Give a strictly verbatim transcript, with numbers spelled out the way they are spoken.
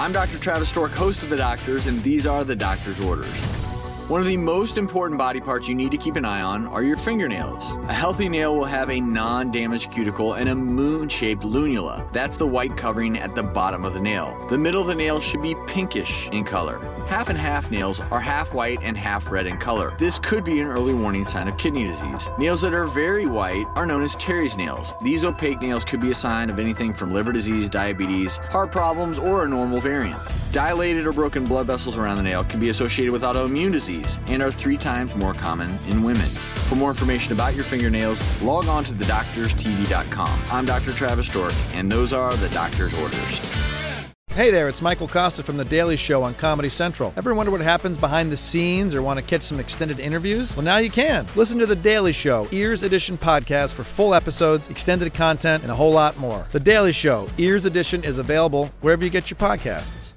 I'm Doctor Travis Stork, host of The Doctors, and these are The Doctor's Orders. One of the most important body parts you need to keep an eye on are your fingernails. A healthy nail will have a non-damaged cuticle and a moon-shaped lunula. That's the white covering at the bottom of the nail. The middle of the nail should be pinkish in color. Half and half nails are half white and half red in color. This could be an early warning sign of kidney disease. Nails that are very white are known as Terry's nails. These opaque nails could be a sign of anything from liver disease, diabetes, heart problems, or a normal variant. Dilated or broken blood vessels around the nail can be associated with autoimmune disease and are three times more common in women. For more information about your fingernails, log on to the doctors t v dot com. I'm Doctor Travis Stork, and those are The Doctor's Orders. Hey there, it's Michael Kosta from The Daily Show on Comedy Central. Ever wonder what happens behind the scenes or want to catch some extended interviews? Well, now you can. Listen to The Daily Show, Ears Edition podcast for full episodes, extended content, and a whole lot more. The Daily Show, Ears Edition is available wherever you get your podcasts.